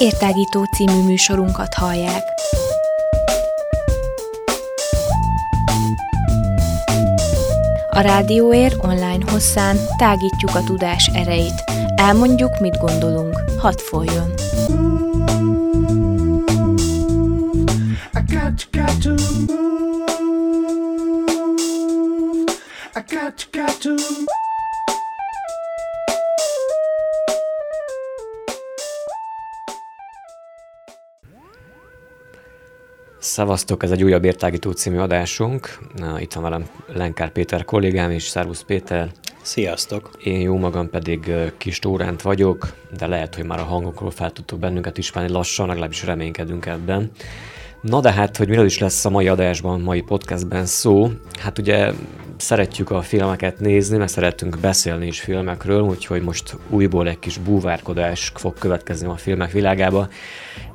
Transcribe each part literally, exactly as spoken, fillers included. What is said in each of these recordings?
Értágító című műsorunkat hallják. A Rádióér online hosszán tágítjuk a tudás erejét. Elmondjuk, mit gondolunk. Hadd folyjon! Szevasztok, ez egy újabb Értágító című adásunk. Itt van velem Lencar Péter kollégám és Szárvus Péter. Sziasztok! Én jó magam pedig Kiss Lóránt vagyok, de lehet, hogy már a hangokról fel tudtok bennünket ismerni lassan, legalábbis reménykedünk ebben. Na de hát, hogy miről is lesz a mai adásban, mai podcastben szó. Hát ugye szeretjük a filmeket nézni, mert szeretünk beszélni is filmekről, úgyhogy most újból egy kis búvárkodás fog következni a filmek világába.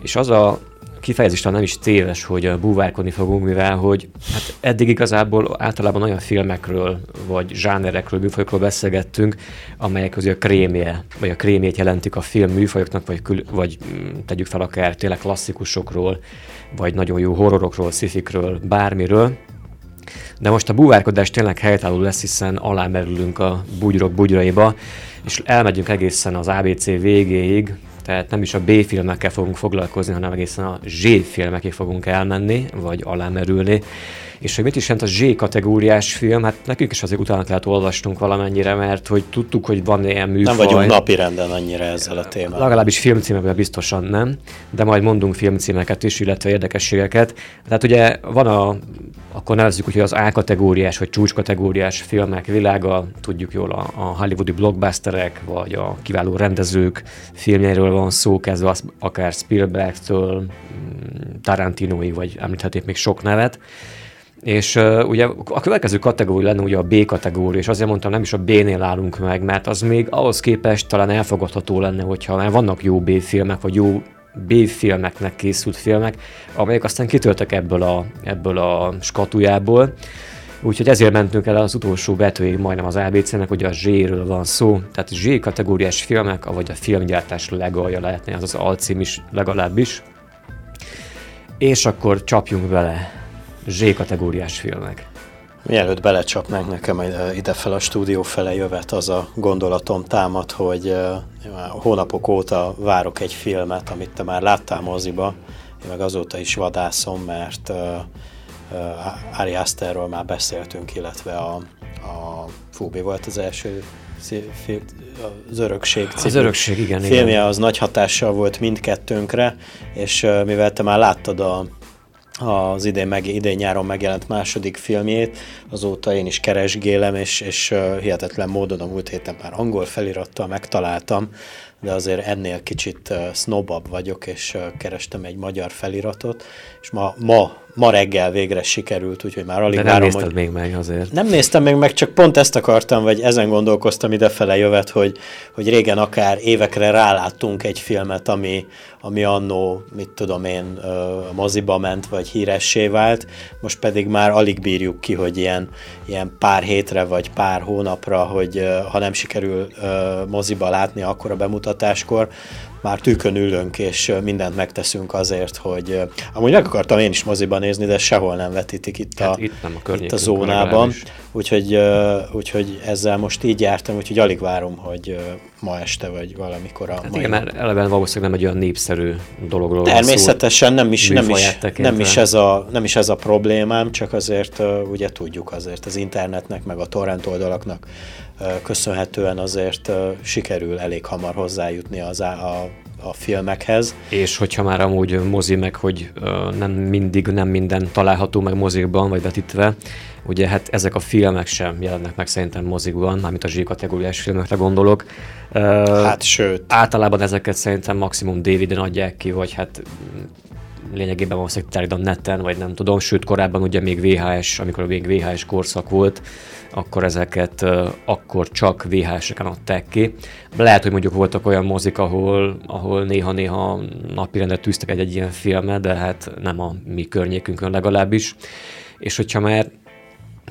És az a kifejezés nem is téves, hogy búvárkodni fogunk, mivel hogy hát eddig igazából általában olyan filmekről, vagy zsánerekről, műfajokról beszélgettünk, amelyek közül a krémje, vagy a krémjét jelentik a film műfajoknak, vagy, kül- vagy tegyük fel akár tényleg klasszikusokról, vagy nagyon jó horrorokról, szifikről, bármiről. De most a búvárkodás tényleg helytálló lesz, hiszen alámerülünk a bugyrok bugyraiba, és elmegyünk egészen az á bé cé végéig, tehát nem is a B-filmekkel fogunk foglalkozni, hanem egészen a Z-filmekig fogunk elmenni, vagy alámerülni. És hogy mit is jelent a Z-kategóriás film, hát nekünk is azért utána kellett olvasnunk valamennyire, mert hogy tudtuk, hogy van ilyen műfaj. Nem vagyunk napirenden annyira ezzel a témával. Legalábbis filmcímekben biztosan nem, de majd mondunk filmcímeket is, illetve érdekességeket. Tehát ugye van a, akkor nevezzük úgy, hogy az A-kategóriás vagy csúcskategóriás filmek világa, tudjuk jól a, a hollywoodi blockbusterek, vagy a kiváló rendezők filmjeiről van szó, kezdve az, akár Spielbergtől, Tarantinoig, vagy említhetnék még sok nevet. És uh, ugye a következő kategória lenne ugye a B-kategória, és azért mondtam, nem is a B-nél állunk meg, mert az még ahhoz képest talán elfogadható lenne, hogyha már vannak jó B-filmek, vagy jó B-filmeknek készült filmek, amelyek aztán kitöltek ebből a, ebből a skatujából. Úgyhogy ezért mentünk el az utolsó betűig majdnem az á bé cé-nek, ugye a Z-ről van szó, tehát Z-kategóriás filmek, vagy a filmgyártás legalja lehetné, az az alcím is legalábbis. És akkor csapjunk bele. Z-kategóriás filmek. Mielőtt belecsapnánk, nekem idefel a stúdió fele jövet az a gondolatom támad, hogy hónapok óta várok egy filmet, amit te már láttál moziba, én meg azóta is vadászom, mert Ari Asterről már beszéltünk, illetve a, a Fúbi volt az első film, az Örökség című. Az Örökség, igen. Filmje igen. Az nagy hatással volt mindkettőnkre, és mivel te már láttad a az idén, meg, idén nyáron megjelent második filmjét, azóta én is keresgélem, és, és uh, hihetetlen módon a múlt héten már angol felirattal megtaláltam, de azért ennél kicsit uh, sznobabb vagyok, és uh, kerestem egy magyar feliratot, és ma, ma, ma reggel végre sikerült, úgyhogy már alig várom. De nem várom, nézted hogy... még meg azért. Nem néztem még meg, csak pont ezt akartam, vagy ezen gondolkoztam idefele jövet, hogy, hogy régen akár évekre ráláttunk egy filmet, ami, ami annó, mit tudom én, uh, moziba ment, vagy híressé vált, most pedig már alig bírjuk ki, hogy ilyen, ilyen pár hétre, vagy pár hónapra, hogy uh, ha nem sikerül uh, moziba látni, akkor a bemutatás Hatáskor, már tűkön ülünk, és mindent megteszünk azért, hogy... Amúgy meg akartam én is moziban nézni, de sehol nem vetítik itt, hát a, itt, nem a, itt a zónában. Úgyhogy, úgyhogy ezzel most így jártam, úgyhogy alig várom, hogy ma este vagy valamikor a hát mai... Igen, mert eleven valószínűleg nem egy olyan népszerű dologról van szó. Természetesen nem is, nem, is, nem, is ez a, nem is ez a problémám, csak azért ugye tudjuk azért az internetnek, meg a torrent oldalaknak köszönhetően azért sikerül elég hamar hozzájutni az a a filmekhez. És hogyha már amúgy mozi meg, hogy uh, nem mindig, nem minden található meg mozikban, vagy vetítve, ugye hát ezek a filmek sem jelennek meg szerintem mozikban, mármint a Z-kategóriás filmekre gondolok. Uh, hát sőt. Általában ezeket szerintem maximum dé vé dén adják ki, vagy hát lényegében valószínűleg terjed a neten, vagy nem tudom, sőt korábban ugye még vé há es, amikor még vé há es korszak volt, akkor ezeket uh, akkor csak vé há es-eken adták ki. Lehet, hogy mondjuk voltak olyan mozik, ahol, ahol néha-néha napirendre tűztek egy-egy ilyen filmet, de hát nem a mi környékünkön legalábbis. És hogyha már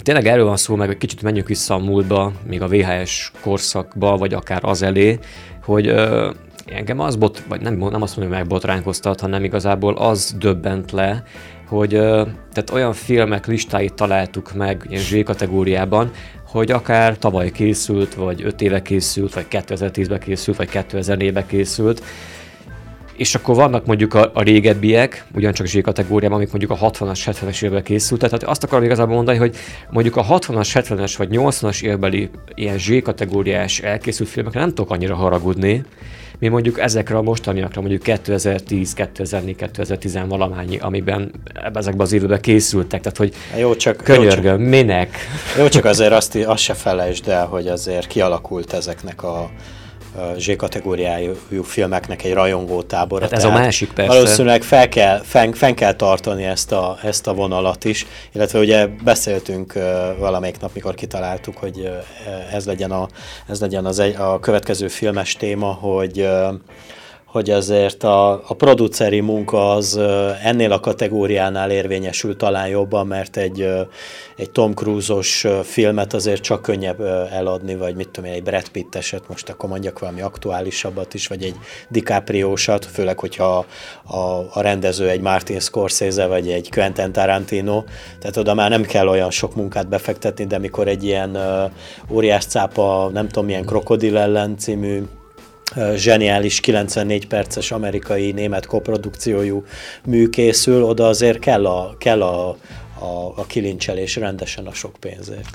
tényleg erről van szó, meg egy kicsit menjünk vissza a múltba, még a vé há es korszakba, vagy akár az elé, hogy uh, engem az bot, vagy nem, nem azt mondom, hogy megbotránkoztat, hanem igazából az döbbent le, hogy tehát olyan filmek listáit találtuk meg ilyen zsé-kategóriában, hogy akár tavaly készült, vagy öt éve készült, vagy kétezer-tízben készült, vagy kétezer-négyben készült, és akkor vannak mondjuk a, a régebbiek, ugyancsak zsé-kategóriában, amik mondjuk a hatvanas, hetvenes évben készültek. Tehát azt akarom igazából mondani, hogy mondjuk a hatvanas, hetvenes vagy nyolcvanas évbeli ilyen zsé-kategóriás elkészült filmekre nem tudok annyira haragudni, mi mondjuk ezekre a mostaniakra, mondjuk kétezer-tíz, kétezer-négy, kétezer-tíz valamennyi, amiben ezekben az években készültek. Tehát, hogy jó, csak, könyörgöm, jó, minek? Jó, csak azért azt, azt se felejtsd el, hogy azért kialakult ezeknek a zsé-kategóriájú filmeknek egy rajongótábora. Hát ez tehát a másik, persze. Valószínűleg fel kell, fenn, fenn kell tartani ezt a, ezt a vonalat is, illetve ugye beszéltünk valamelyik nap, mikor kitaláltuk, hogy ez legyen a, ez legyen az egy, a következő filmes téma, hogy, hogy azért a, a produceri munka az ennél a kategóriánál érvényesül talán jobban, mert egy, egy Tom Cruise-os filmet azért csak könnyebb eladni, vagy mit tudom én, egy Brad Pitt-eset, most akkor mondjak valami aktuálisabbat is, vagy egy DiCaprio-sat, főleg, hogyha a, a rendező egy Martin Scorsese, vagy egy Quentin Tarantino, tehát oda már nem kell olyan sok munkát befektetni, de mikor egy ilyen óriás cápa, nem tudom, milyen Krokodil ellen című zseniális kilencvennégy perces amerikai-német koprodukciójú mű készül, oda azért kell a, kell a, a, a kilincselés rendesen a sok pénzért.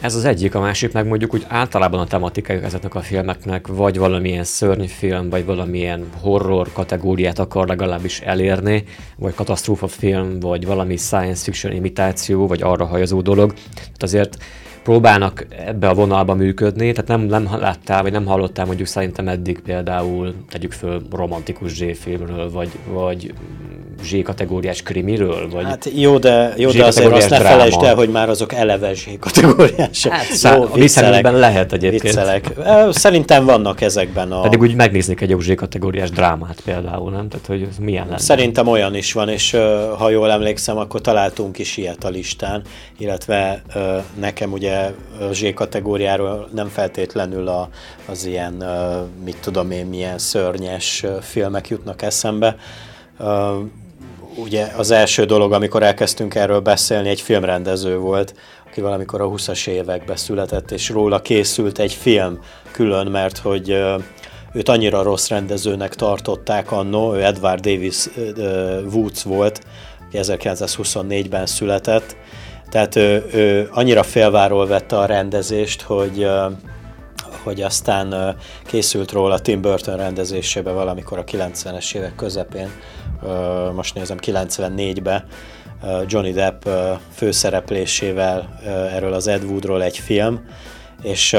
Ez az egyik, a másik meg mondjuk úgy általában a tematikájuk ezeknek a filmeknek vagy valamilyen szörnyfilm, vagy valamilyen horror kategóriát akar legalábbis elérni, vagy katasztrófafilm, vagy valami science fiction imitáció, vagy arra hajazó dolog. Tehát azért próbálnak ebbe a vonalba működni, tehát nem, nem láttál, vagy nem hallottál mondjuk szerintem eddig például, tegyük föl, romantikus zsé-filmről, vagy, vagy zsé-kategóriás krimiről, vagy hát jó, de, jó, de azért azt ne felejtsd el, hogy már azok eleve zsé-kategóriások. Hát, szá- a viccelek, lehet egyébként. Viccelek. Szerintem vannak ezekben a... Pedig úgy megnéznék egy jó zsé-kategóriás drámát például, nem? Tehát, hogy milyen lenne. Szerintem olyan is van, és ha jól emlékszem, akkor találtunk is ilyet a listán, illetve nekem ugye a zsé-kategóriáról nem feltétlenül a, az ilyen, mit tudom én, milyen szörnyes filmek jutnak eszembe. Ugye az első dolog, amikor elkezdtünk erről beszélni, egy filmrendező volt, aki valamikor a huszas években született, és róla készült egy film külön, mert hogy őt annyira rossz rendezőnek tartották anno, ő Edward Davis Woods volt, aki ezerkilencszázhuszonnégyben született. Tehát ő, ő annyira félváról vette a rendezést, hogy, hogy aztán készült róla Tim Burton rendezésébe valamikor a kilencvenes évek közepén, most nézem kilencvennégybe, Johnny Depp főszereplésével erről az Ed Woodról egy film, és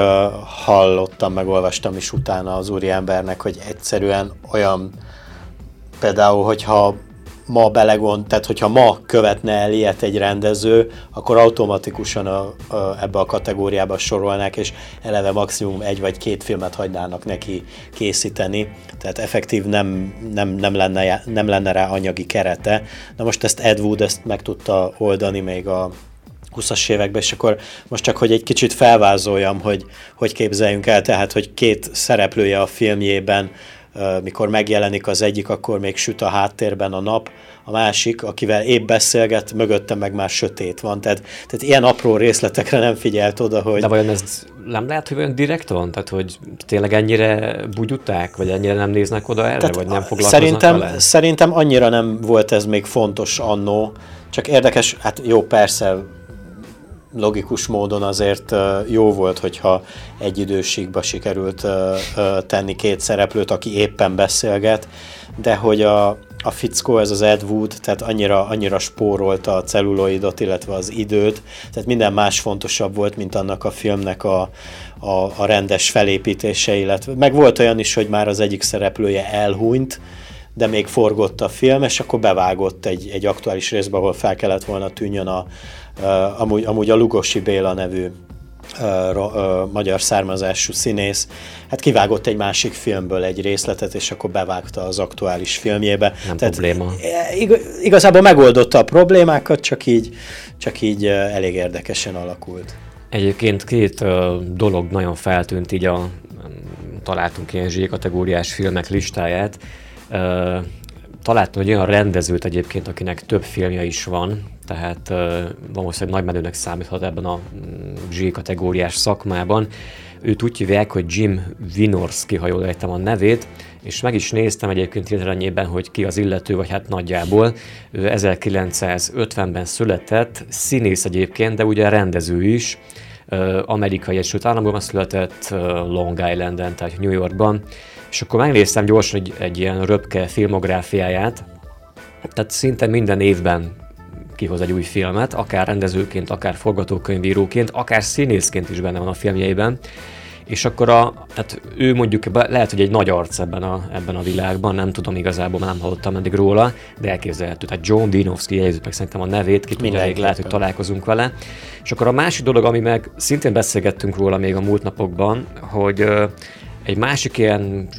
hallottam, meg olvastam is utána az úriembernek, hogy egyszerűen olyan, például, hogyha ma belegond, tehát hogyha ma követne el ilyet egy rendező, akkor automatikusan a, a, ebbe a kategóriába sorolnák, és eleve maximum egy vagy két filmet hagynának neki készíteni, tehát effektív nem, nem, nem, lenne, nem lenne rá anyagi kerete. Na most ezt Ed Wood ezt meg tudta oldani még a huszas években, és akkor most csak, hogy egy kicsit felvázoljam, hogy hogy képzeljünk el, tehát, hogy két szereplője a filmjében, mikor megjelenik az egyik, akkor még süt a háttérben a nap, a másik, akivel épp beszélget, mögöttem meg már sötét van. Tehát, tehát ilyen apró részletekre nem figyelt oda, hogy... De vajon ez nem lehet, hogy olyan direkt van? Tehát, hogy tényleg ennyire bugyuták, vagy ennyire nem néznek oda erre, tehát vagy nem foglalkoznak szerintem, vele? Szerintem annyira nem volt ez még fontos annó, csak érdekes, hát jó, persze, logikus módon azért jó volt, hogyha egy időségbe sikerült tenni két szereplőt, aki éppen beszélget, de hogy a, a fickó, ez az Ed Wood, tehát annyira, annyira spórolta a celluloidot, illetve az időt, tehát minden más fontosabb volt, mint annak a filmnek a, a, a rendes felépítése, illetve meg volt olyan is, hogy már az egyik szereplője elhunyt, de még forgott a film, és akkor bevágott egy, egy aktuális részbe, ahol fel kellett volna tűnjön a, uh, amúgy, amúgy a Lugosi Béla nevű uh, uh, magyar származású színész, hát kivágott egy másik filmből egy részletet, és akkor bevágta az aktuális filmjébe. Nem tehát probléma. Ig- igazából megoldotta a problémákat, csak így, csak így uh, elég érdekesen alakult. Egyébként két uh, dolog nagyon feltűnt így a találtunk ilyen zsé-kategóriás filmek listáját. Találtam egy olyan rendezőt egyébként, akinek több filmje is van, tehát valószínűleg nagymenőnek számíthat ebben a zsé-kategóriás szakmában. Őt úgy hívják, hogy Jim Wynorski, ha jól ejtem a nevét, és meg is néztem egyébként hirtelenjében, hogy ki az illető, vagy hát nagyjából. Ő ezerkilencszázötvenben született, színész egyébként, de ugye rendező is. Amerikai Egyesült Államokban született, Long Islanden, tehát New Yorkban. És akkor megnéztem gyorsan egy, egy ilyen röpke filmográfiáját, tehát szinte minden évben kihoz egy új filmet, akár rendezőként, akár forgatókönyvíróként, akár színészként is benne van a filmjeiben. És akkor a, tehát ő mondjuk lehet, hogy egy nagy arc ebben a, ebben a világban, nem tudom igazából, nem hallottam eddig róla, de elképzelhető. Tehát John Wynorski, jegyezzük meg szerintem a nevét, ki tudja, lehet, hogy találkozunk vele. És akkor a másik dolog, ami meg szintén beszélgettünk róla még a múlt napokban, hogy egy másik ilyen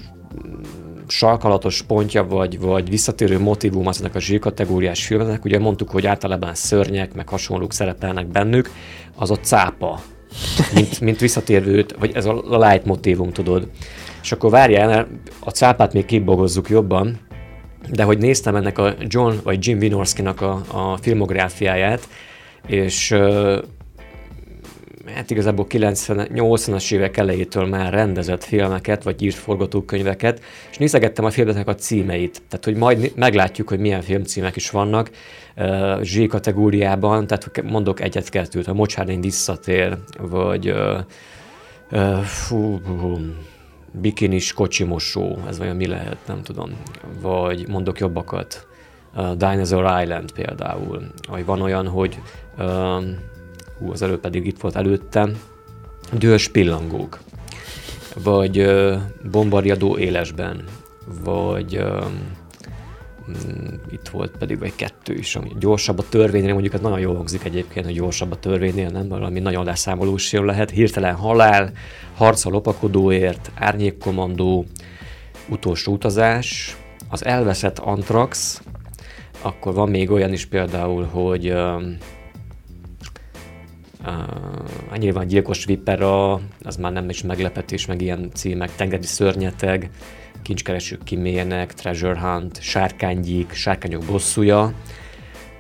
sarkalatos pontja, vagy, vagy visszatérő motivum az ennek a zsé-kategóriás filmnek, ugye mondtuk, hogy általában szörnyek, meg hasonlók szerepelnek bennük, az a cápa. mint, mint visszatérőt, vagy ez a light motívum, tudod. És akkor várjál, a cápát még kibogozzuk jobban, de hogy néztem ennek a John vagy Jim Wynorskinak a, a filmográfiáját, és hát igazából kilencven, nyolcvanas évek elejétől már rendezett filmeket, vagy írt forgatókönyveket, és nézegettem a filmeknek a címeit. Tehát, hogy majd meglátjuk, hogy milyen filmcímek is vannak uh, zsé-kategóriában, tehát mondok egyet-kettőt, a Mocsárnény visszatér, vagy uh, uh, fú, bikinis kocsimosó, ez vajon mi lehet, nem tudom, vagy mondok jobbakat, uh, Dinosaur Island például, vagy van olyan, hogy uh, hú, az előbb pedig itt volt előttem, Dühös pillangók, vagy ö, Bombariadó élesben, vagy ö, itt volt pedig vagy kettő is, ami Gyorsabb a törvénynél, mondjuk ez nagyon jól hangzik egyébként, hogy Gyorsabb a törvénynél, nem? Valami nagyon leszámolós film lehet, Hirtelen halál, Harc a lopakodóért, Árnyékkommandó, Utolsó utazás, az Elveszett Antrax, akkor van még olyan is például, hogy ö, Uh, nyilván Gyilkos vipera, az már nem is meglepetés, meg ilyen címek, Tengeri szörnyeteg, Kincskeresők kímélnek, Treasure Hunt, Sárkánygyík, Sárkányok bosszúja,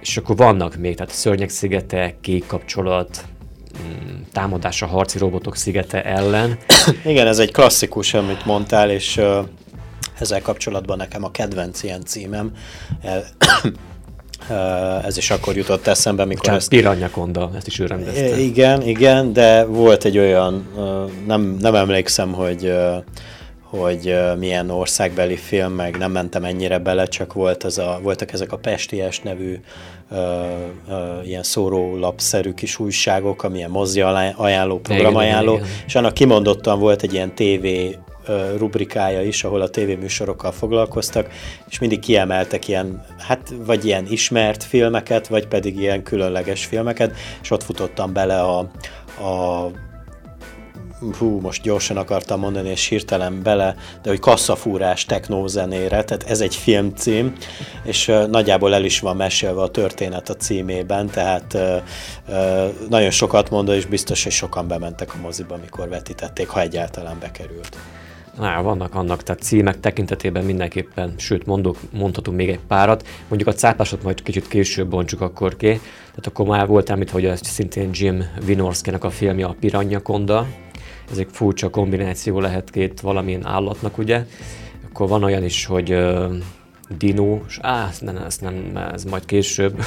és akkor vannak még, tehát Szörnyek szigete, Kék kapcsolat, Támadás a harci robotok szigete ellen. Igen, ez egy klasszikus, amit mondtál, és uh, ezzel kapcsolatban nekem a kedvenc ilyen címem, el, ez is akkor jutott eszembe, mikor Csán, ezt... Piranyakonda, ezt is ő rendezte. Igen, igen, de volt egy olyan, nem, nem emlékszem, hogy, hogy milyen országbeli film, meg nem mentem ennyire bele, csak volt az a, voltak ezek a Pesties nevű ilyen szórólapszerű kis újságok, amilyen mozi ajánló, programajánló, igen, és annak kimondottan volt egy ilyen tévé rubrikája is, ahol a tévéműsorokkal foglalkoztak, és mindig kiemeltek ilyen, hát vagy ilyen ismert filmeket, vagy pedig ilyen különleges filmeket, és ott futottam bele a, a hú, most gyorsan akartam mondani, és hirtelen bele, de hogy Kasszafúrás technózenére, tehát ez egy filmcím, és uh, nagyjából el is van mesélve a történet a címében, tehát uh, uh, nagyon sokat mondta, és biztos, hogy sokan bementek a moziba, amikor vetítették, ha egyáltalán bekerült. Á, vannak annak, tehát címek tekintetében mindenképpen, sőt mondok, mondhatunk még egy párat, mondjuk a cápásot majd kicsit később bontsuk akkor ki, tehát akkor már volt említve, hogy ez szintén Jim Wynorskinak a filmje, a Piranyakonda, ez egy furcsa kombináció lehet két valamilyen állatnak, ugye, akkor van olyan is, hogy uh, dinó, á, nem, ez nem, ez majd később,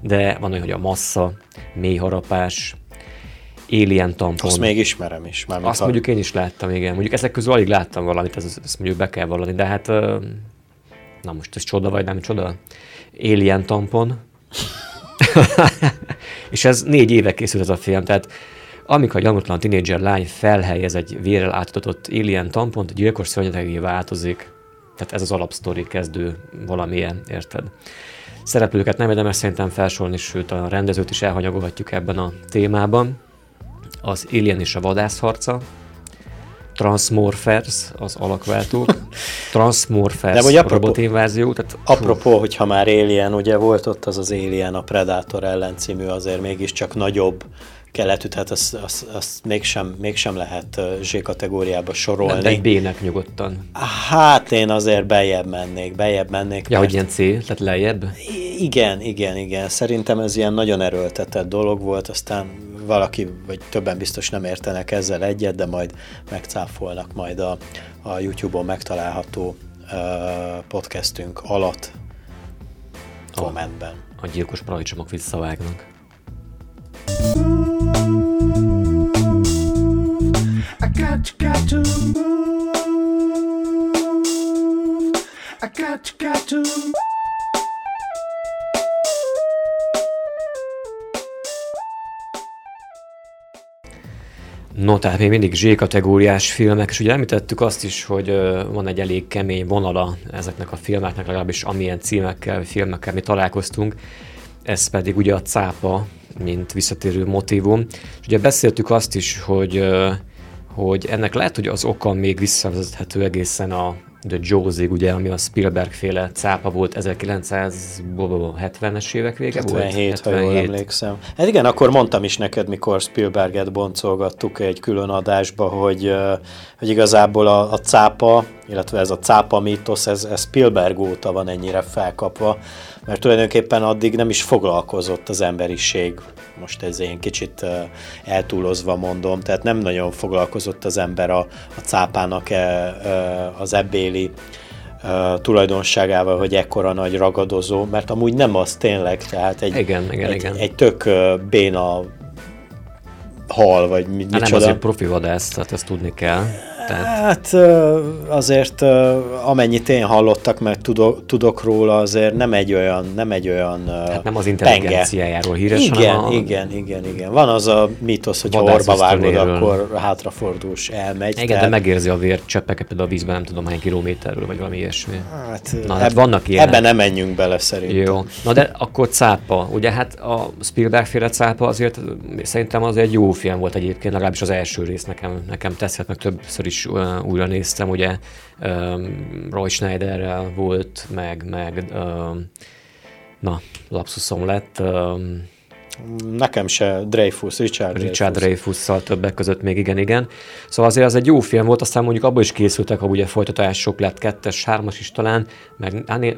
de van olyan, hogy a massza, mélyharapás, Alien tampon. Azt még ismerem is. Már Azt ha... mondjuk én is láttam, igen. Mondjuk ezek közül alig láttam valamit, ezt, ezt mondjuk be kell vallani, de hát... Na most ez csoda vagy nem csoda? Alien tampon. És ez négy éve készült ez a film, tehát amikor a gyanútlan tínédzser lány felhelyez egy vérrel átutatott alien tampont, gyilkos szörnyetegé változik. Tehát ez az alapsztori kezdő valamilyen, érted? Szereplőket nem érdemes szerintem felsorolni, sőt a rendezőt is elhanyagolhatjuk ebben a témában. Az Alien és a vadászharca, Transmorphers, az alakváltók, Transmorphers, a robotinvázió. Tehát, apropó, hogyha már Alien, ugye volt ott az az Alien, a Predator ellen című, azért mégiscsak nagyobb keletű, tehát azt, azt, azt mégsem, mégsem lehet Z-kategóriába sorolni. Nem, de B-nek nyugodtan. Hát én azért beljebb mennék, beljebb mennék. Ja, mert... hogy ilyen C, tehát lejjebb? Igen, igen, igen. Szerintem ez ilyen nagyon erőltetett dolog volt, aztán valaki, vagy többen biztos nem értenek ezzel egyet, de majd megcáfolnak majd a, a YouTube-on megtalálható uh, podcastünk alatt a, kommentben. A gyilkos paradicsomok visszavágnak. I got you, got to move. I got you, got to move. No, tehát még mindig Z-kategóriás filmek, és ugye említettük azt is, hogy van egy elég kemény vonala ezeknek a filmeknek, legalábbis amilyen címekkel, filmekkel mi találkoztunk, ez pedig ugye a cápa, mint visszatérő motívum. És ugye beszéltük azt is, hogy, hogy ennek lehet, hogy az oka még visszavezethető egészen a The Jaws-ig, ugye, ami a Spielberg-féle cápa volt, ezerkilencszázhetvenes évek vége volt? hetvenhét, ha jól emlékszem. Hát igen, akkor mondtam is neked, mikor Spielberget boncolgattuk egy külön adásba, hogy, hogy igazából a, a cápa, illetve ez a cápa mítosz, ez, ez Spielberg óta van ennyire felkapva, mert tulajdonképpen addig nem is foglalkozott az emberiség, most ez én kicsit eltúlozva mondom, tehát nem nagyon foglalkozott az ember a, a cápának az ebbéli tulajdonságával, hogy ekkora nagy ragadozó, mert amúgy nem az tényleg, tehát egy, igen, igen, egy, igen. egy tök béna hal, vagy mit, micsoda. Nem azért profi vadász, tehát ezt tudni kell. Tehát... Hát azért amennyit én hallottak, mert tudok, tudok róla, azért nem egy olyan, nem egy olyan hát nem az intelligenciájáról híres, igen, hanem a... Igen, igen, igen. Van az a mítosz, hogy ha orba vágod, akkor hátrafordulsz, elmegy. Igen, tehát... de megérzi a vércseppeket például a vízben, nem tudom hány kilométerről, vagy valami ilyesmi. Hát, na, hát eb- vannak ilyenek. Ebben nem menjünk bele szerintem. Jó. Na de akkor cápa. Ugye hát a Spielberg-féle cápa azért szerintem az egy jó film volt egyébként, legalábbis az első rész nekem, nekem tetszett, meg többször is is újra néztem, ugye um, Roy Schneiderrel volt, meg, meg um, na, lapszuszom lett. Um, Nekem se Dreyfuss, Richard, Richard Dreyfuss-szal többek között még, igen, igen. Szóval azért az egy jó film volt, aztán mondjuk abból is készültek, ha ugye folytatások lett, kettes, hármas is talán, meg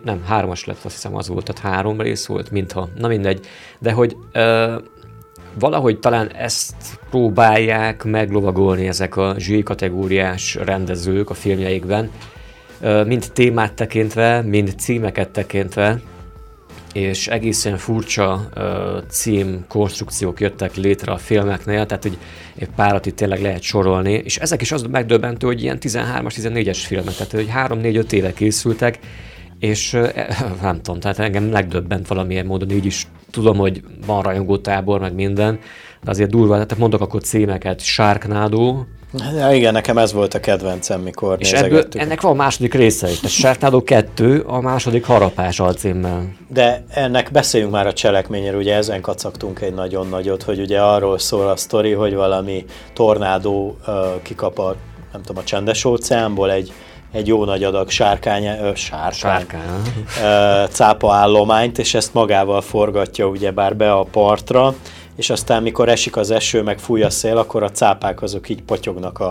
nem, hármas lett, azt hiszem az volt, tehát három rész volt, mintha, na mindegy. De hogy... Uh, Valahogy talán ezt próbálják meglovagolni ezek a Z-kategóriás rendezők a filmjeikben, mind témát tekintve, mind címeket tekintve, és egészen furcsa cím konstrukciók jöttek létre a filmeknél, tehát hogy egy párat itt tényleg lehet sorolni, és ezek is az megdöbbentő, hogy ilyen tizenhármas, tizennégyes filmek, tehát hogy három-négy-öt éve készültek, és nem tudom, tehát engem megdöbbent valamilyen módon, így is tudom, hogy van rajongótábor, meg minden, de azért durva, tehát mondok akkor címeket, Sharknado. Ja, igen, nekem ez volt a kedvencem, mikor és nézegettük. És ennek van második része is, tehát Sharknado kettő a második harapás alcímmel. De ennek beszéljünk már a cselekményéről, ugye ezen kacagtunk egy nagyon nagyot, hogy ugye arról szól a sztori, hogy valami tornádó uh, kikap a, nem tudom, a csendes óceánból egy egy jó nagy adag sárkány, ö, sárkány, sárkány. Ö, cápa állományt, és ezt magával forgatja ugyebár be a partra, és aztán mikor esik az eső, meg fúj a szél, akkor a cápák azok így potyognak a,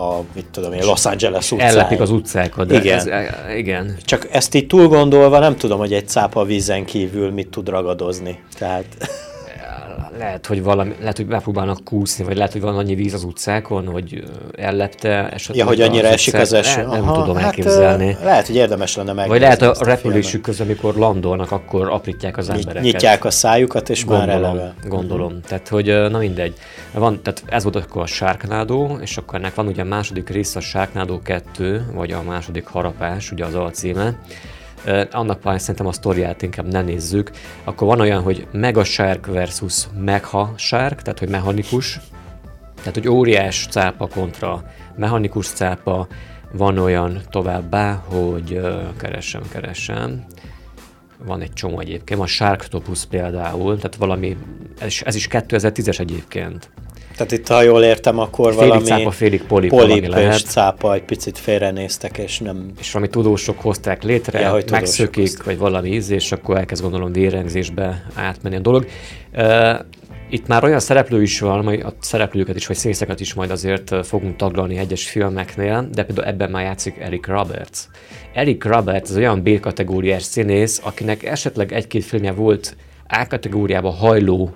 a mit tudom én, Los Angeles utcáin. Ellepik az utcákat. Igen. Ez, igen. Csak ezt így túl gondolva nem tudom, hogy egy cápa vízen kívül mit tud ragadozni. Tehát... Lehet, hogy valami, lehet, hogy megpróbálnak kúszni, vagy lehet, hogy van annyi víz az utcákon, hogy ellepte esetleg. Ja, hogy annyira az esik az eső. Nem, aha, tudom elképzelni. Hát, lehet, hogy érdemes lenne megnézni. Vagy lehet a repülésük közben, amikor landolnak, akkor aprítják az embereket. Nyitják a szájukat, és gondolom, már eleve. Gondolom. Mm-hmm. Tehát, hogy na mindegy. Van, tehát ez volt akkor a Sharknado, és akkor ennek van ugye a második része a Sharknado kettő, vagy a második harapás, ugye az alcíme. Annak pár szerintem a sztoriát inkább ne nézzük. Akkor van olyan, hogy Megashark versus Megashark, tehát hogy mechanikus, tehát hogy óriás cápa kontra mechanikus cápa, van olyan továbbá, hogy keresem, keresem, van egy csomó egyébként, a Sharktopus például, tehát valami, ez is kétezer-tízes egyébként. Tehát itt, ha jól értem, akkor félig valami cápa, félig polip, polip valami és cápa, egy picit félrenéztek, és nem... És valami tudósok hozták létre, ja, megszökik, vagy valami íz, és akkor elkezd gondolom vérengzésbe átmenni a dolog. Itt már olyan szereplő is van, a szereplőket is, vagy színészeket is majd azért fogunk taglalni egyes filmeknél, de például ebben már játszik Eric Roberts. Eric Roberts az olyan B-kategóriás színész, akinek esetleg egy-két filmje volt A-kategóriába hajló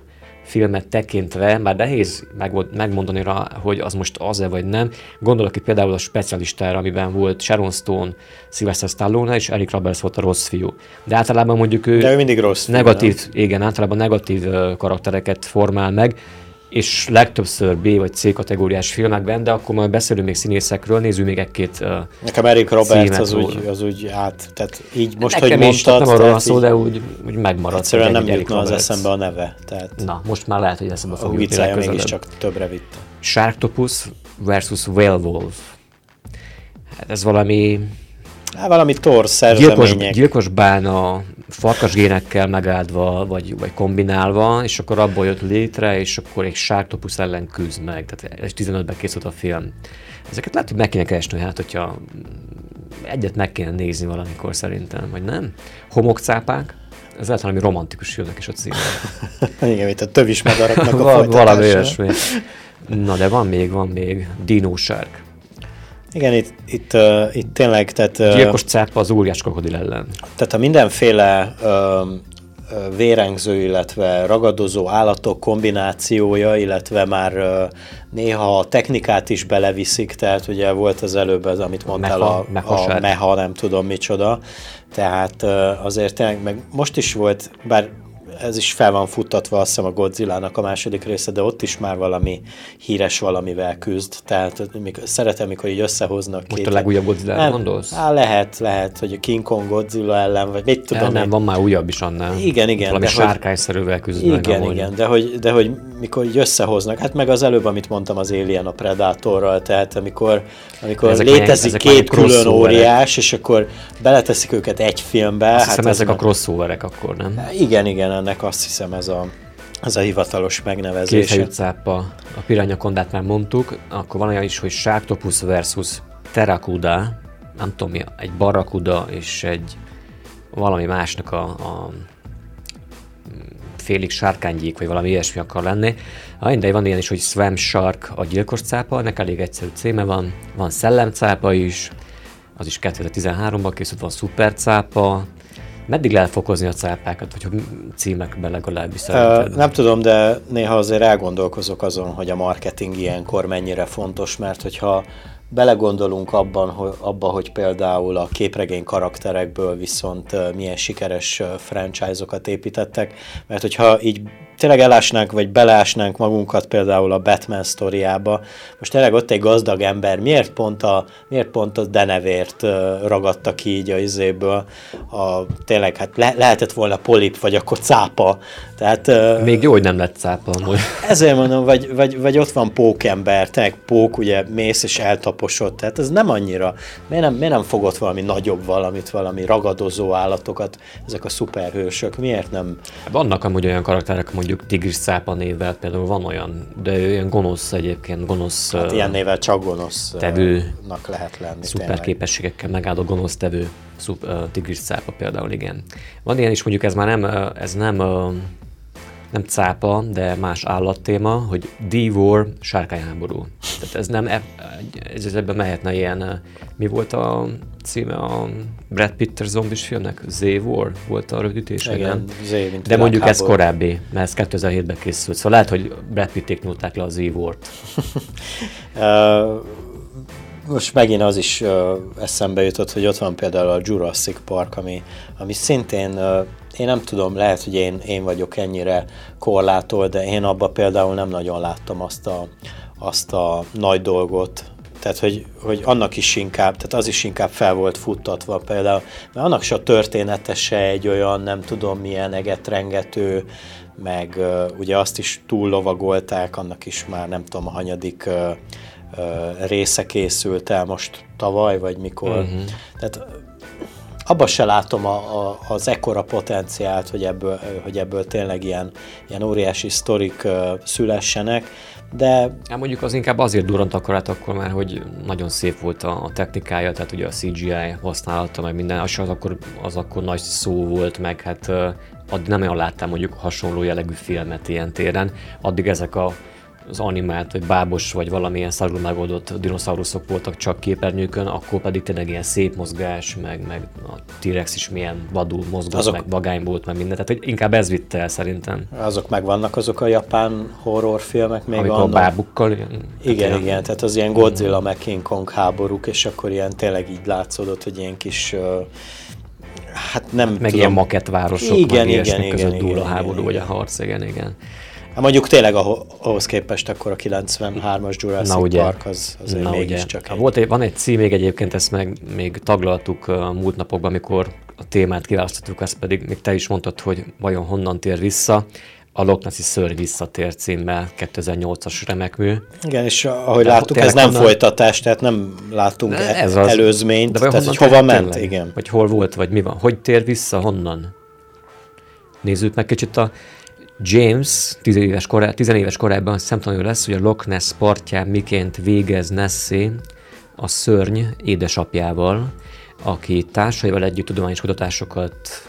filmet tekintve, már nehéz megmondani rá, hogy az most az-e vagy nem. Gondolok itt például a Specialistára, amiben volt Sharon Stone, Sylvester Stallone és Eric Roberts volt a rossz fiú. De általában mondjuk ő, ő mindig rossz negatív, fiú, igen, általában negatív karaktereket formál meg, és legtöbbször B- vagy C-kategóriás filmekben, de akkor majd beszélünk még színészekről, nézzük még egy-két uh, nekem Eric Roberts az úgy, az úgy át, tehát így most, nekem hogy mondtad. Nekem nem arról szó, de úgy, úgy megmaradt. Egyszerűen nem jutna az eszembe a neve. Tehát na, most már lehet, hogy eszembe fog jutni legközelebb. A viccelje mégiscsak többre vitt. Sharktopus versus Whalewolf. Hát ez valami... Hát valami torz szerzemények. Gyilkos, gyilkos bálna farkasgénekkel megáldva, vagy, vagy kombinálva, és akkor abból jött létre, és akkor egy sárktopusz ellen küzd meg. Tehát ez tizenötben készült a film. Ezeket lehet, hogy meg kéne keresni, hát hogyha egyet meg kéne nézni valamikor szerintem, vagy nem? Homokcápák? Ez lehet valami romantikus filmnek is a címe. Igen, mint a tövis madaraknak a folytatása. Valami olyasmi. Na de van még, van még. Dino Shark. Igen, itt, itt, uh, itt tényleg, tehát... Uh, gyilkos cápa az óriás krokodil ellen. Tehát a mindenféle uh, vérengző, illetve ragadozó állatok kombinációja, illetve már uh, néha a technikát is beleviszik, tehát ugye volt az előbb az, amit mondtál, meha, a, meha, a meha, nem tudom micsoda. Tehát uh, azért tényleg, meg most is volt, bár... ez is fel van futtatva, azt hiszem, a Godzilla-nak a második része, de ott is már valami híres valamivel küzd. Tehát szeretem, mikor így összehoznak két... Most a legújabb Godzilla-t gondolsz? Á, lehet, lehet, hogy a King Kong Godzilla ellen, vagy mit tudom... El, nem, én... van már újabb is annál. Igen, igen. Valami sárkányszerűvel küzdnek. Igen, ahogy. igen, de hogy, de hogy mikor így összehoznak. Hát meg az előbb, amit mondtam, az Alien a Predatorral, tehát amikor, amikor létezik melyek, két külön óriás, és akkor beleteszik őket egy filmbe. Azt hát hiszem, ezek a crossoverek akkor, nem? Igen, igen, ennek azt hiszem ez a, ez a hivatalos megnevezés. Kétfejű cápa, a piranyakondát már mondtuk, akkor van olyan is, hogy sharktopus versus terrakuda, nem tudom mi, egy barrakuda és egy valami másnak a, a félig sárkánygyík, vagy valami ilyesmi akar lenni. Ha indai van ilyen is, hogy swam shark, a gyilkos cápa, ennek elég egyszerű címe van, van szellemcápa is, az is kétezer-tizenháromban készült, van szupercápa. Meddig lehet fokozni a cápákat, vagy címekben legalábbis szerinted? Nem tudom, de néha azért elgondolkozok azon, hogy a marketing ilyenkor mennyire fontos, mert hogyha belegondolunk abban, hogy, abba, hogy például a képregény karakterekből viszont milyen sikeres franchise-okat építettek, mert hogyha így tényleg elásnánk, vagy beleásnánk magunkat például a Batman sztoriába, most tényleg ott egy gazdag ember, miért pont a, miért pont a denevért ragadta ki így a izéből, a, tényleg hát le, lehetett volna polip, vagy akkor cápa. Tehát, még jó, hogy nem lett cápa. Amúgy. Ezért mondom, vagy, vagy, vagy ott van pókember, tényleg pók, ugye mész és eltaposod, tehát ez nem annyira. Miért nem, miért nem fogott valami nagyobb valamit, valami ragadozó állatokat, ezek a szuperhősök, miért nem? Vannak amúgy olyan karakterek, mondjuk tigris cápa névvel, például van olyan, de olyan gonosz egyébként, gonosz... Hát ilyen névvel csak gonosz tevőnak lehet lenni. Szuper képességekkel megáldó gonosz tevő, tigris cápa például, igen. Van ilyen is, mondjuk ez már nem, ez nem, nem cápa, de más állattéma, hogy D-War, sárkányháború. Tehát ez nem, ez ebben mehetne ilyen, mi volt a címe a Brad Pitt zombis filmnek? Z-War volt a rövidítése, nem? De mondjuk ez korábbi, mert ez kétezer-hétben készült. Szóval lehet, hogy Brad Pitték nyúlták le a Z-Wart. Most megint az is eszembe jutott, hogy ott van például a Jurassic Park, ami, ami szintén, én nem tudom, lehet, hogy én, én vagyok ennyire korlától, de én abban például nem nagyon láttam azt a, azt a nagy dolgot, tehát, hogy, hogy annak is inkább, tehát az is inkább fel volt futtatva például, mert annak se a története se egy olyan, nem tudom milyen egetrengető, meg uh, ugye azt is túllovagolták, annak is már nem tudom, a hanyadik uh, uh, része készült el most tavaly, vagy mikor. Uh-huh. Tehát abban se látom a, a, az ekkora potenciált, hogy ebből, hogy ebből tényleg ilyen, ilyen óriási sztorik uh, szülessenek. De... Hát mondjuk az inkább azért durrant akkor át akkor már, hogy nagyon szép volt a, a technikája, tehát ugye a C G I használata, meg minden, az, az, akkor, az akkor nagy szó volt, meg hát addig nem olyan láttam mondjuk hasonló jellegű filmet ilyen téren, addig ezek a az animált, vagy bábos, vagy valamilyen szarul megoldott dinoszauruszok voltak csak képernyőkön, akkor pedig tényleg ilyen szép mozgás, meg, meg a T-rex is milyen vadul mozgott, azok... meg vagány volt, meg minden. Tehát inkább ez vitte el szerintem. Azok megvannak azok a japán horrorfilmek még annak. Amikor annak... a bábukkal? Igen, igen, igen, tehát az ilyen Godzilla, mm. meg King Kong háborúk, és akkor ilyen tényleg így látszódott, hogy ilyen kis... Hát nem meg tudom... ilyen makettvárosok, igen, meg ilyesmik között dúl a háború, vagy a harc, igen, igen. Hát mondjuk tényleg ahhoz képest akkor a kilencvenhármas Jurassic Park az azért mégiscsak. Egy... Van egy cím még egyébként, ezt meg még taglaltuk a múlt napokban, amikor a témát kiválasztottuk, ezt pedig még te is mondtad, hogy vajon honnan tér vissza. A Loch Nessi szörny visszatér címmel kétezer-nyolcas remekmű. Igen, és ahogy de láttuk, ez nem folytatás, tehát nem láttunk ez az, előzményt, tehát hogy hova ment, tényleg? Igen. Vagy hol volt, vagy mi van. Hogy tér vissza, honnan? Nézzük meg kicsit a... James tizenéves korában szemtanúja lesz, hogy a Loch Ness partján miként végez Nessie a szörny édesapjával, aki társaival együtt tudományos kutatásokat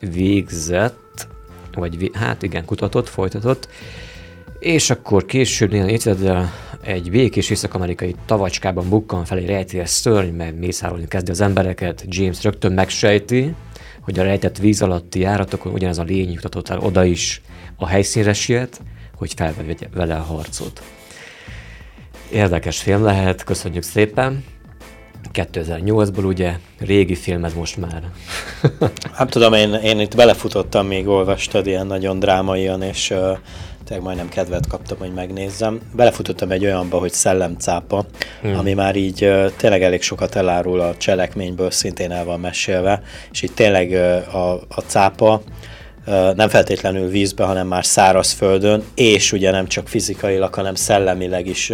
végzett, vagy hát igen, kutatott, folytatott, és akkor később néhány évtizeddel egy békés észak-amerikai tavacskában bukkan fel egy rejtélyes szörny, mert mészárolni kezdi az embereket. James rögtön megsejti, hogy a rejtett víz alatti járatokon ugyanez a lény jutatott el oda is, a helyszínre siet, hogy felvegye vele a harcot. Érdekes film lehet, köszönjük szépen. kétezer-nyolcból ugye, régi film ez most már. Hát tudom, én, én itt belefutottam, még olvastad ilyen nagyon drámaian, és uh, tényleg majdnem kedvet kaptam, hogy megnézzem. Belefutottam egy olyanba, hogy Szellemcápa, hmm. ami már így uh, tényleg elég sokat elárul a cselekményből, szintén el van mesélve, és itt tényleg uh, a, a cápa, nem feltétlenül vízbe, hanem már szárazföldön, és ugye nem csak fizikailag, hanem szellemileg is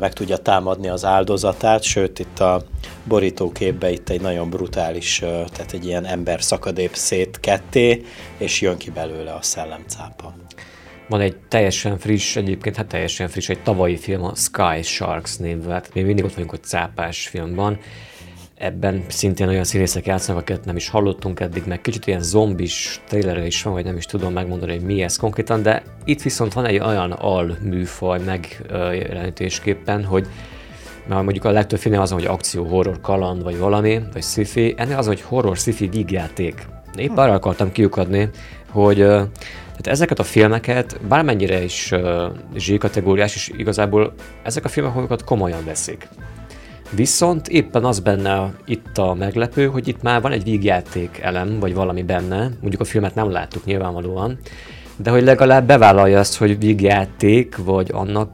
meg tudja támadni az áldozatát, sőt itt a borítóképben itt egy nagyon brutális, tehát egy ilyen ember szakadék szét ketté, és jön ki belőle a szellemcápa. Van egy teljesen friss, egyébként hát teljesen friss, egy tavalyi film, a Sky Sharks névvel, mi mindig ott vagyunk, hogy cápás filmban. Ebben szintén olyan színészek játszanak, akiket nem is hallottunk eddig, meg kicsit ilyen zombis trailerre is van, vagy nem is tudom megmondani, hogy mi ez konkrétan, de itt viszont van egy olyan alműfaj megjelenítésképpen, hogy mert mondjuk a legtöbb film azon, hogy akció, horror, kaland, vagy valami, vagy sci-fi, ennél az, hogy horror, sci-fi vígjáték. Épp arra akartam kiukadni, hogy tehát ezeket a filmeket bármennyire is zsé-kategóriás, és igazából ezek a filmek amiket komolyan veszik. Viszont éppen az benne itt a meglepő, hogy itt már van egy vígjáték elem, vagy valami benne, mondjuk a filmet nem láttuk nyilvánvalóan, de hogy legalább bevállalja azt, hogy vígjáték, vagy annak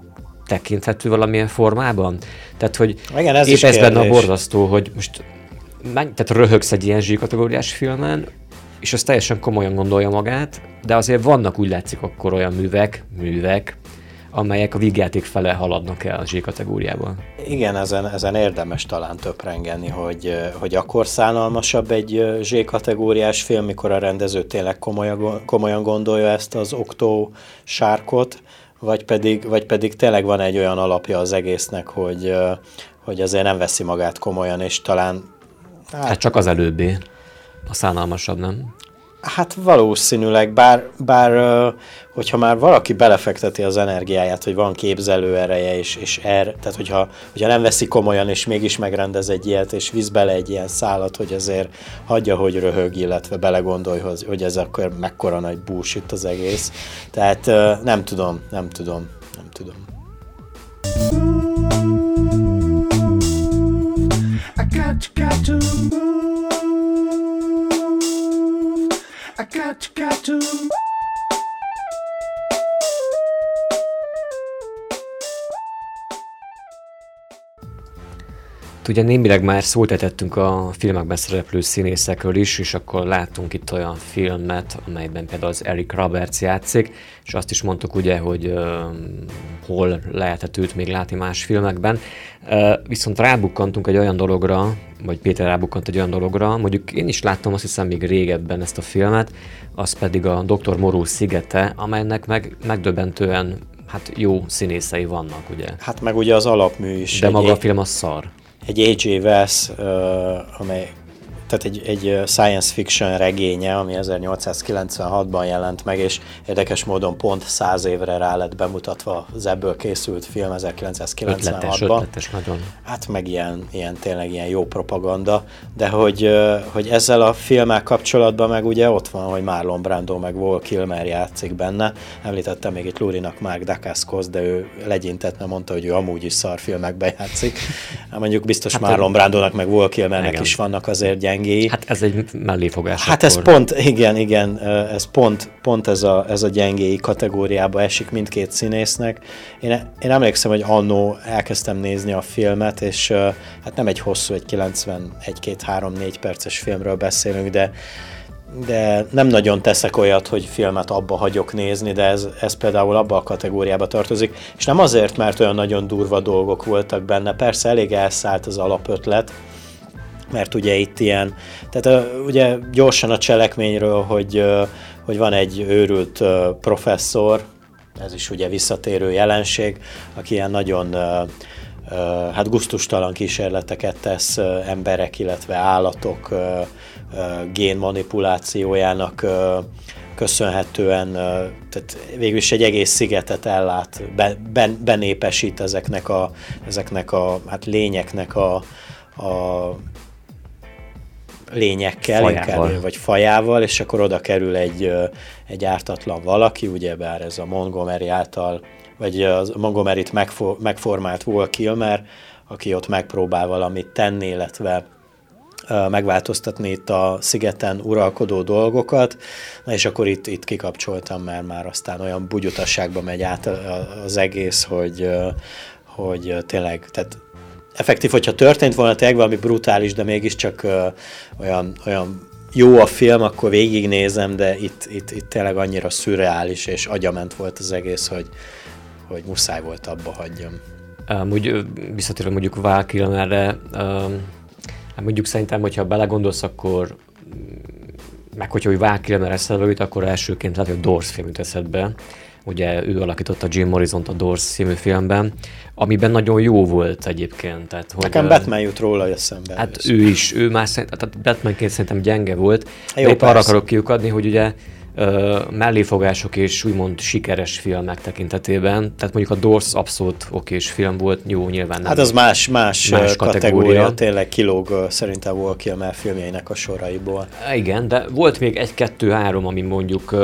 tekinthető valamilyen formában. Tehát, hogy igen, ez és ez benne a borzasztó, hogy most tehát röhögsz egy ilyen zsé-kategóriás filmen, és az teljesen komolyan gondolja magát, de azért vannak úgy látszik akkor olyan művek, művek, amelyek a vígjáték fele haladnak el a zsé-kategóriában. Igen, ezen, ezen érdemes talán töprengeni, hogy, hogy akkor szánalmasabb egy zsé-kategóriás film, mikor a rendező tényleg komolyan, komolyan gondolja ezt az októ sárkot, vagy pedig, vagy pedig tényleg van egy olyan alapja az egésznek, hogy, hogy azért nem veszi magát komolyan, és talán... Hát, hát csak az előbbi, a szánalmasabb, nem? Hát valószínűleg, bár, bár hogyha már valaki belefekteti az energiáját, hogy van képzelő ereje, és, és er, tehát hogyha, hogyha nem veszi komolyan, és mégis megrendez egy ilyet, és visz bele egy ilyen szálat, hogy azért hagyja, hogy röhög, illetve belegondolj, hogy ez akkor mekkora nagy bullshit az egész. Tehát nem tudom, nem tudom, nem tudom. I got, got to move. I got, got to... Ugye némileg már szót ejtettünk a filmekben szereplő színészekről is, és akkor láttunk itt olyan filmet, amelyben például az Eric Roberts játszik, és azt is mondtuk ugye, hogy uh, hol lehetett őt még látni más filmekben. Uh, viszont rábukkantunk egy olyan dologra, vagy Péter rábukkant egy olyan dologra, mondjuk én is láttam azt hiszem még régebben ezt a filmet, az pedig a doktor Moreau szigete, amelynek meg megdöbbentően hát jó színészei vannak, ugye. Hát meg ugye az alapmű is. De maga ég... a film az szar. Egy á jé Wells, uh, amely tehát egy, egy science fiction regénye, ami ezernyolcszázkilencvenhatban jelent meg, és érdekes módon pont száz évre rá lett bemutatva az ebből készült film ezerkilencszázkilencvenhatban. Ötletes, ötletes nagyon. Hát meg ilyen, ilyen tényleg ilyen jó propaganda, de hogy, hogy ezzel a filmmel kapcsolatban meg ugye ott van, hogy Marlon Brando meg Val Kilmer játszik benne. Említettem még itt Lurinak Mark Dacascos, de ő legyintetve mondta, hogy ő amúgy is szarfilmekben játszik. Mondjuk biztos hát Marlon Brandónak meg Val Kilmernek igen. is vannak azért gyengéi. Hát ez egy melléfogás. Hát ez akkor. pont, igen, igen, ez pont, pont ez, a, ez a gyengéi kategóriába esik mindkét színésznek. Én, én emlékszem, hogy annó elkezdtem nézni a filmet, és hát nem egy hosszú, egy kilencven, egy, két, három, négy perces filmről beszélünk, de de nem nagyon teszek olyat, hogy filmet abba hagyok nézni, de ez, ez például abba a kategóriába tartozik. És nem azért, mert olyan nagyon durva dolgok voltak benne, persze elég elszállt az alapötlet, mert ugye itt ilyen, tehát ugye gyorsan a cselekményről, hogy, hogy van egy őrült professzor, ez is ugye visszatérő jelenség, aki ilyen nagyon hát gusztustalan kísérleteket tesz emberek, illetve állatok génmanipulációjának köszönhetően, tehát végül is egy egész szigetet ellát, benépesít ezeknek a, ezeknek a hát lényeknek a, a lényekkel, fajával. Inkább, vagy fajával, és akkor oda kerül egy, egy ártatlan valaki, ugyebár ez a Montgomery által vagy az Montgomeryt megfo- megformált Val Kilmer, aki ott megpróbál valamit tenni, illetve uh, megváltoztatni itt a szigeten uralkodó dolgokat. Na és akkor itt, itt kikapcsoltam, mert már aztán olyan bugyutasságba megy át az egész, hogy, uh, hogy tényleg, tehát effektív, hogyha történt volna tényleg valami brutális, de mégiscsak uh, olyan, olyan jó a film, akkor végignézem, de itt, itt, itt tényleg annyira szürreális és agyament volt az egész, hogy hogy muszáj volt abba hagyjam. Amúgy visszatérve mondjuk Val Kilmerre, mondjuk szerintem, hogyha belegondolsz, akkor meg hogyha úgy Val Kilmer eszedbe jut, akkor elsőként lehet, hogy a Doors film jut eszedbe. Ugye ő alakította Jim Morrisont a Doors című filmben, amiben nagyon jó volt egyébként. Tehát, hogy nekem Batman jut róla eszembe. Hát ő is, ő már szerintem, Batmanként szerintem gyenge volt. Jó, épp arra akarok kiukadni, hogy ugye Uh, melléfogások és úgymond sikeres filmek tekintetében. Tehát mondjuk a Doors abszolút okés film volt, jó, nyilván nem. Hát az más, más, más kategória. kategória, tényleg kilóg szerintem Val Kilmer filmjeinek a soraiból. Igen, de volt még egy-kettő-három, ami mondjuk uh,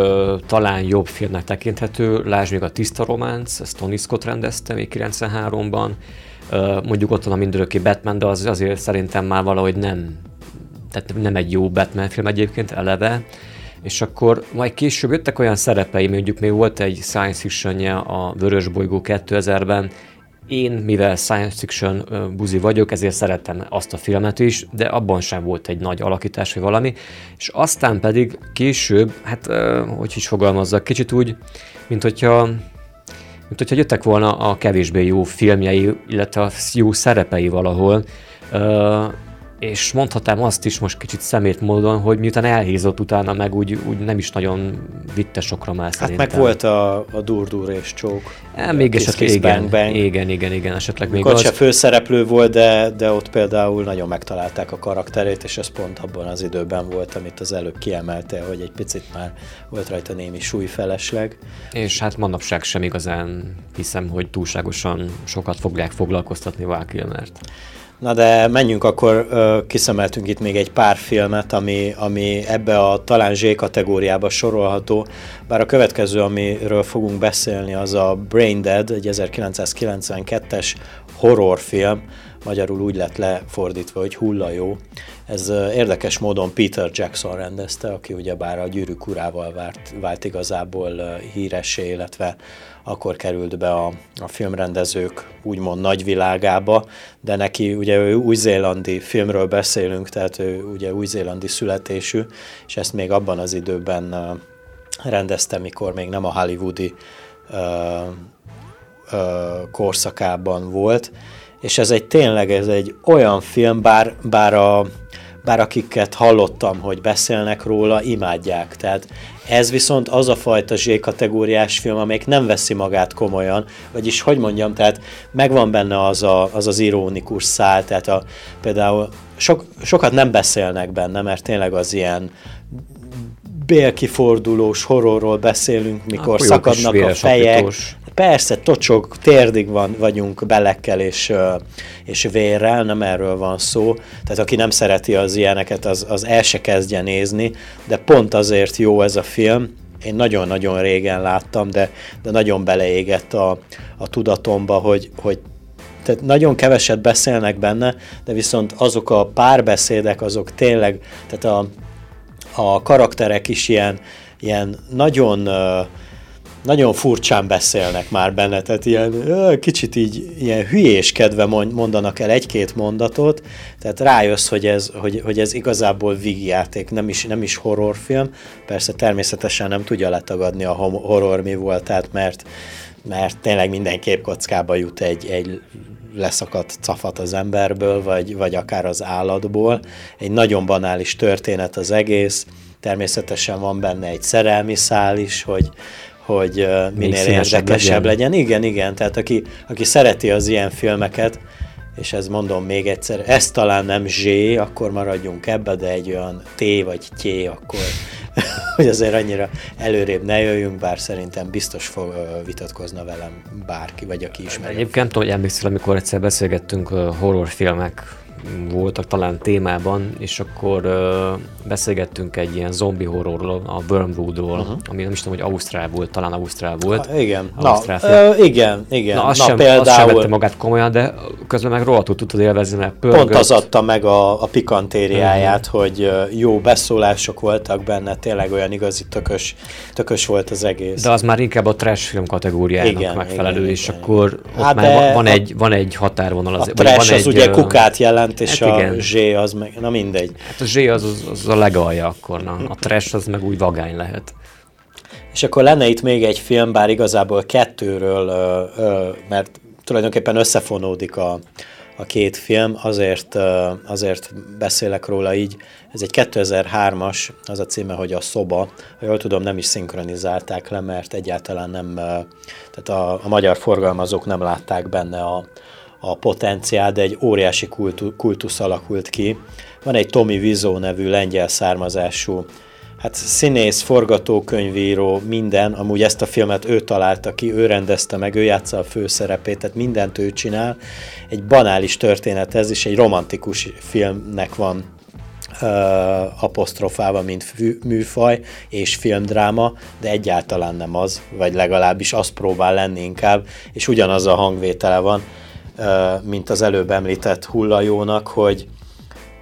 talán jobb filmnek tekinthető. Lásd még a Tiszta Románc, ezt Tony Scott rendezte még kilencvenháromban. Uh, mondjuk ott van a mindörökké Batman, de az, azért szerintem már valahogy nem, tehát nem egy jó Batman film egyébként eleve. És akkor majd később jöttek olyan szerepei, mondjuk még volt egy science fiction-je a Vörösbolygó kétezerben. Én, mivel science fiction buzi vagyok, ezért szerettem azt a filmet is, de abban sem volt egy nagy alakítás, vagy valami. És aztán pedig később, hát hogy is fogalmazzak, kicsit úgy, mint hogyha, mint hogyha jöttek volna a kevésbé jó filmjei, illetve a jó szerepei valahol, és mondhatnám azt is most kicsit szemét módon, hogy miután elhízott utána, meg úgy, úgy nem is nagyon vitte sokra már szerintem. Hát meg volt a, a Dur-Dur és Csók. E, még esetleg igen, igen, igen, igen, esetleg még az. Ott se főszereplő volt, de, de ott például nagyon megtalálták a karakterét, és ez pont abban az időben volt, amit az előbb kiemelte, hogy egy picit már volt rajta némi súlyfelesleg. És hát manapság sem igazán hiszem, hogy túlságosan sokat fogják foglalkoztatni Val Kilmert. Na de menjünk, akkor uh, kiszemeltünk itt még egy pár filmet, ami, ami ebbe a talán Z kategóriába sorolható, bár a következő, amiről fogunk beszélni, az a Brain Dead, egy ezerkilencszázkilencvenkettes horrorfilm, magyarul úgy lett lefordítva, hogy Hulljó. Ez uh, érdekes módon Peter Jackson rendezte, aki ugyebár a Gyűrűk urával vált, vált igazából uh, híressé, illetve akkor került be a, a filmrendezők úgymond nagyvilágába, de neki ugye ő új-zélandi filmről beszélünk, tehát ő ugye új-zélandi születésű, és ezt még abban az időben uh, rendezte, mikor még nem a hollywoodi uh, uh, korszakában volt, és ez egy tényleg ez egy olyan film, bár, bár a bár akiket hallottam, hogy beszélnek róla, imádják. Tehát ez viszont az a fajta zsé-kategóriás film, amelyik nem veszi magát komolyan, vagyis, hogy mondjam, tehát megvan benne az a, az, az ironikus szál, tehát a, például sok, sokat nem beszélnek benne, mert tényleg az ilyen bélkifordulós horrorról beszélünk, mikor a szakadnak a fejek. Sapítós. Persze, tocsog, térdig van, vagyunk belekkel és, és vérrel, nem erről van szó. Tehát aki nem szereti az ilyeneket, az, az el se kezdje nézni, de pont azért jó ez a film. Én nagyon-nagyon régen láttam, de, de nagyon beleégett a, a tudatomba, hogy, hogy tehát nagyon keveset beszélnek benne, de viszont azok a párbeszédek, azok tényleg, tehát a, a karakterek is ilyen, ilyen nagyon... nagyon furcsán beszélnek már benne, tehát ilyen kicsit így ilyen hülyéskedve mondanak el egy-két mondatot, tehát rájössz, hogy ez, hogy, hogy ez igazából vígjáték, nem is, nem is horrorfilm, persze természetesen nem tudja letagadni a horror mi voltát, mert, mert tényleg minden képkockába jut egy, egy leszakadt cafat az emberből, vagy, vagy akár az állatból, egy nagyon banális történet az egész, természetesen van benne egy szerelmi szál is, hogy hogy uh, minél érdekesebb legyen. legyen. Igen, igen, tehát aki, aki szereti az ilyen filmeket, és ezt mondom még egyszer, ez talán nem zsé, akkor maradjunk ebbe, de egy olyan té vagy tyé, akkor, hogy azért annyira előrébb ne jöjjünk, bár szerintem biztos fog uh, vitatkozna velem bárki, vagy aki ismeri. Egyébként nem tudom, hogy emlékszel, amikor egyszer beszélgettünk, uh, horrorfilmek voltak talán témában, és akkor uh, beszélgettünk egy ilyen zombi horrorról, a Wormwoodról, uh-huh. ami nem is tudom, hogy ausztrál volt, talán ausztrál volt. Ha, igen. Na, ö, igen, igen. Na, azt, Na, sem, például... azt sem vette magát komolyan, de közben meg rohadtul tudtad élvezni, mert pörgött. Pont az adta meg a, a pikantériáját, uh-huh. hogy jó beszólások voltak benne, tényleg olyan igazi tökös, tökös volt az egész. De az már inkább a trash film kategóriának igen, megfelelő, igen, és igen, akkor igen. Ott hát már van, a, egy, van egy határvonal. Az, a trash van az egy, ugye kukát jelent, és hát a zsé az meg, na mindegy. Hát a zsé az, az, az a legalja akkor, na. A trash az meg úgy vagány lehet. És akkor lenne itt még egy film, bár igazából kettőről, ö, ö, mert tulajdonképpen összefonódik a, a két film, azért, ö, azért beszélek róla így. Ez egy kétezer-hármas, az a címe, hogy A szoba. Ha jól tudom, nem is szinkronizálták le, mert egyáltalán nem, tehát a, a magyar forgalmazók nem látták benne a a potenciál, de egy óriási kultu, kultusz alakult ki. Van egy Tommy Wisó nevű lengyel származású, hát színész, forgatókönyvíró, minden, amúgy ezt a filmet ő találta ki, ő rendezte meg, ő játsza a főszerepét, tehát mindent ő csinál. Egy banális történet ez is, egy romantikus filmnek van Uh, apostrofálva, mint fű, műfaj és filmdráma, de egyáltalán nem az, vagy legalábbis az próbál lenni inkább, és ugyanaz a hangvétele van, uh, mint az előbb említett Hullajónak, hogy,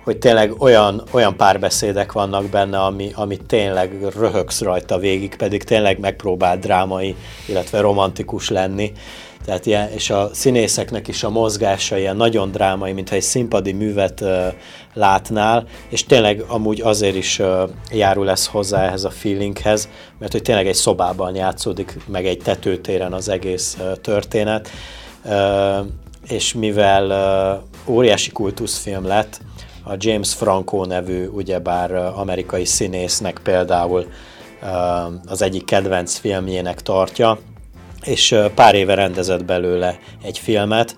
hogy tényleg olyan, olyan párbeszédek vannak benne, ami, ami tényleg röhögsz rajta végig, pedig tényleg megpróbál drámai, illetve romantikus lenni. Tehát ilyen, és a színészeknek is a mozgása ilyen nagyon drámai, mintha egy színpadi művet uh, látnál, és tényleg amúgy azért is uh, járul ez hozzá ehhez a feelinghez, mert hogy tényleg egy szobában játszódik, meg egy tetőtéren az egész uh, történet, uh, és mivel uh, óriási kultuszfilm lett, a James Franco nevű, ugyebár uh, amerikai színésznek például uh, az egyik kedvenc filmjének tartja, és pár éve rendezett belőle egy filmet,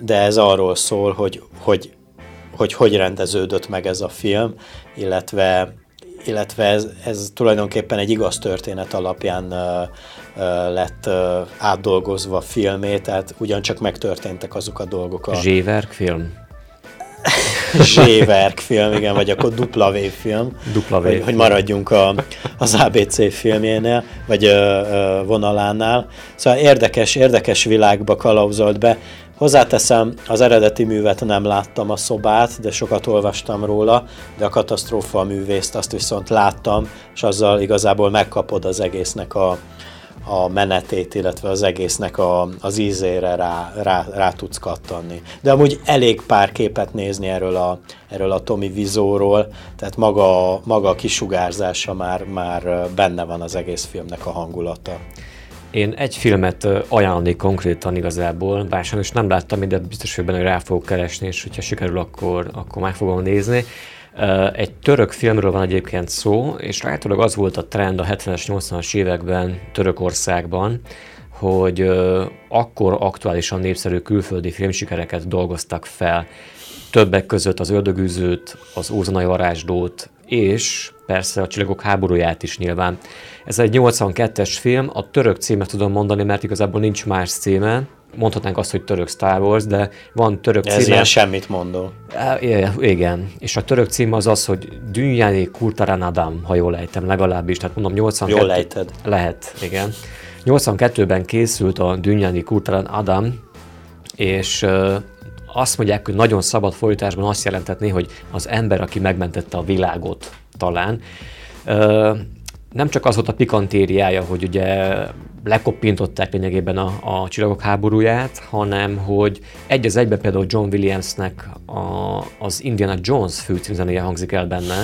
de ez arról szól, hogy hogy, hogy, hogy rendeződött meg ez a film, illetve, illetve ez, ez tulajdonképpen egy igaz történet alapján uh, uh, lett uh, átdolgozva filmé, tehát ugyancsak megtörténtek azok a dolgok. A... Zséverk film? Zséverk film, igen, vagy akkor dupla V film, dupla v. Hogy, hogy maradjunk a, az á bé cé filmjénél, vagy ö, ö, vonalánál. Szóval érdekes, érdekes világba kalauzolt be. Hozzáteszem, az eredeti művet nem láttam, a szobát, de sokat olvastam róla, de a katasztrófa művészt azt viszont láttam, és azzal igazából megkapod az egésznek a, a menetét, illetve az egésznek a, az ízére rá, rá, rá tudsz kattanni. De amúgy elég pár képet nézni erről a, erről a Tommy Wisóról, tehát maga, maga a kisugárzása már, már benne van az egész filmnek a hangulata. Én egy filmet ajánlani konkrétan igazából, bár sajnos nem láttam, de biztos, hogy benne rá fogok keresni, és hogyha sikerül, akkor, akkor meg fogom nézni. Egy török filmről van egyébként szó, és rájátszólag az volt a trend a hetvenes, nyolcvanas években Törökországban, hogy euh, akkor aktuálisan népszerű külföldi filmsikereket dolgoztak fel. Többek között az Ördögűzőt, az Ózonai varázslót, és persze a Csillagok háborúját is nyilván. Ez egy nyolcvankettes film, a török címet tudom mondani, mert igazából nincs más címe. Mondhatnánk azt, hogy török Star Wars, de van török címe. Ez ilyen semmit mondó. É, igen, és a török cím az az, hogy Dünyányi Kurtaran Adam, ha jól ejtem legalábbis, tehát mondom nyolcvankettő... Jól ejted. Lehet, igen. nyolcvankettőben készült a Dünyányi Kurtaran Adam, és azt mondják, hogy nagyon szabad fordításban azt jelentetné, hogy az ember, aki megmentette a világot talán. Nem csak az volt a pikantériája, hogy ugye lekoppintották lényegében a, a Csillagok háborúját, hanem hogy egy az egyben például John Williamsnek a, az Indiana Jones fő címzenéje hangzik el benne,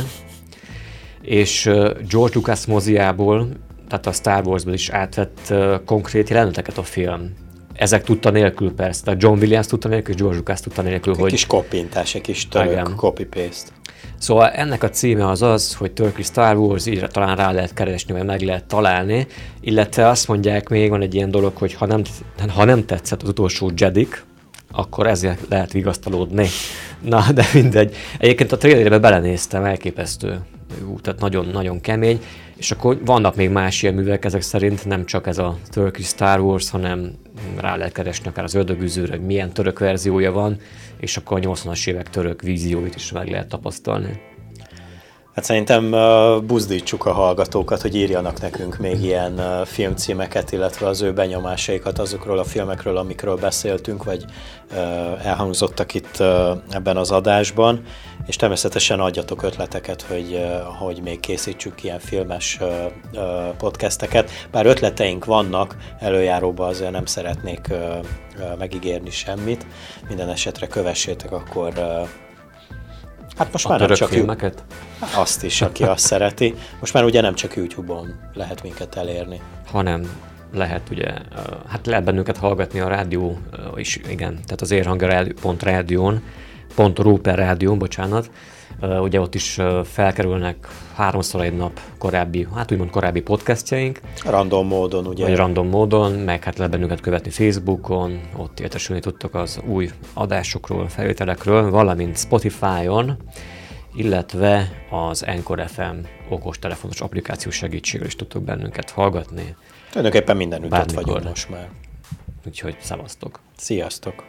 és George Lucas moziából, tehát a Star Warsból is átvett konkrét jeleneteket a film. Ezek tudta nélkül persze, tehát John Williams tudta nélkül, és George Lucas tudta nélkül, egy hogy... kis kopintás, egy kis török copy-paste. Szóval ennek a címe az az, hogy Turkish Star Wars, így talán rá lehet keresni, vagy meg lehet találni, illetve azt mondják, még van egy ilyen dolog, hogy ha nem, ha nem tetszett az utolsó Jedik, akkor ezért lehet vigasztalódni. Na, de mindegy. Egyébként a trailerbe belenéztem, elképesztő. Ú, tehát nagyon-nagyon kemény. És akkor vannak még más ilyen művek ezek szerint, nem csak ez a Turkish Star Wars, hanem rá lehet keresni akár az Ördögűzőre, hogy milyen török verziója van, és akkor a nyolcvanas évek török vízióit is meg lehet tapasztalni. Hát szerintem uh, buzdítsuk a hallgatókat, hogy írjanak nekünk még ilyen uh, filmcímeket, illetve az ő benyomásaikat azokról a filmekről, amikről beszéltünk, vagy uh, elhangzottak itt uh, ebben az adásban, és természetesen adjatok ötleteket, hogy, uh, hogy még készítsük ilyen filmes uh, uh, podcasteket. Bár ötleteink vannak, előjáróban azért nem szeretnék uh, uh, megígérni semmit, minden esetre kövessétek akkor... Uh, Hát most a már nem csak filmeket? Azt is, aki azt szereti. Most már ugye nem csak YouTube-on lehet minket elérni. Hanem lehet ugye, hát lehet bennünket hallgatni a rádió is, igen, tehát az érhangja pont rádión pont ru per rádión, bocsánat. Ugye ott is felkerülnek háromszor egy nap korábbi, hát úgymond korábbi podcastjaink. Random módon, ugye? Vagy random módon, meg hát lehet bennünket követni Facebookon, ott értesülni tudtok az új adásokról, felvételekről, valamint Spotify-on, illetve az Anchor ef em okostelefonos applikáció segítségével is tudtok bennünket hallgatni. Tulajdonképpen mindenütt ott vagyunk most már. Úgyhogy szevasztok! Sziasztok!